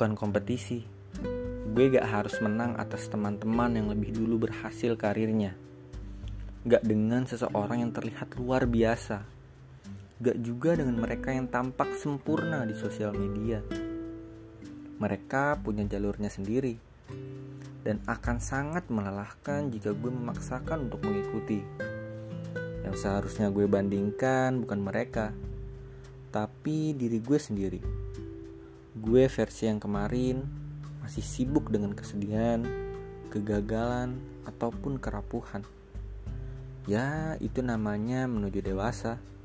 bukan kompetisi. Gue gak harus menang atas teman-teman yang lebih dulu berhasil karirnya. Gak dengan seseorang yang terlihat luar biasa. Gak juga dengan mereka yang tampak sempurna di sosial media. Mereka punya jalurnya sendiri. Dan akan sangat melelahkan jika gue memaksakan untuk mengikuti. Yang seharusnya gue bandingkan bukan mereka, tapi diri gue sendiri. Gue versi yang kemarin masih sibuk dengan kesedihan, kegagalan, ataupun kerapuhan. Ya, itu namanya menuju dewasa.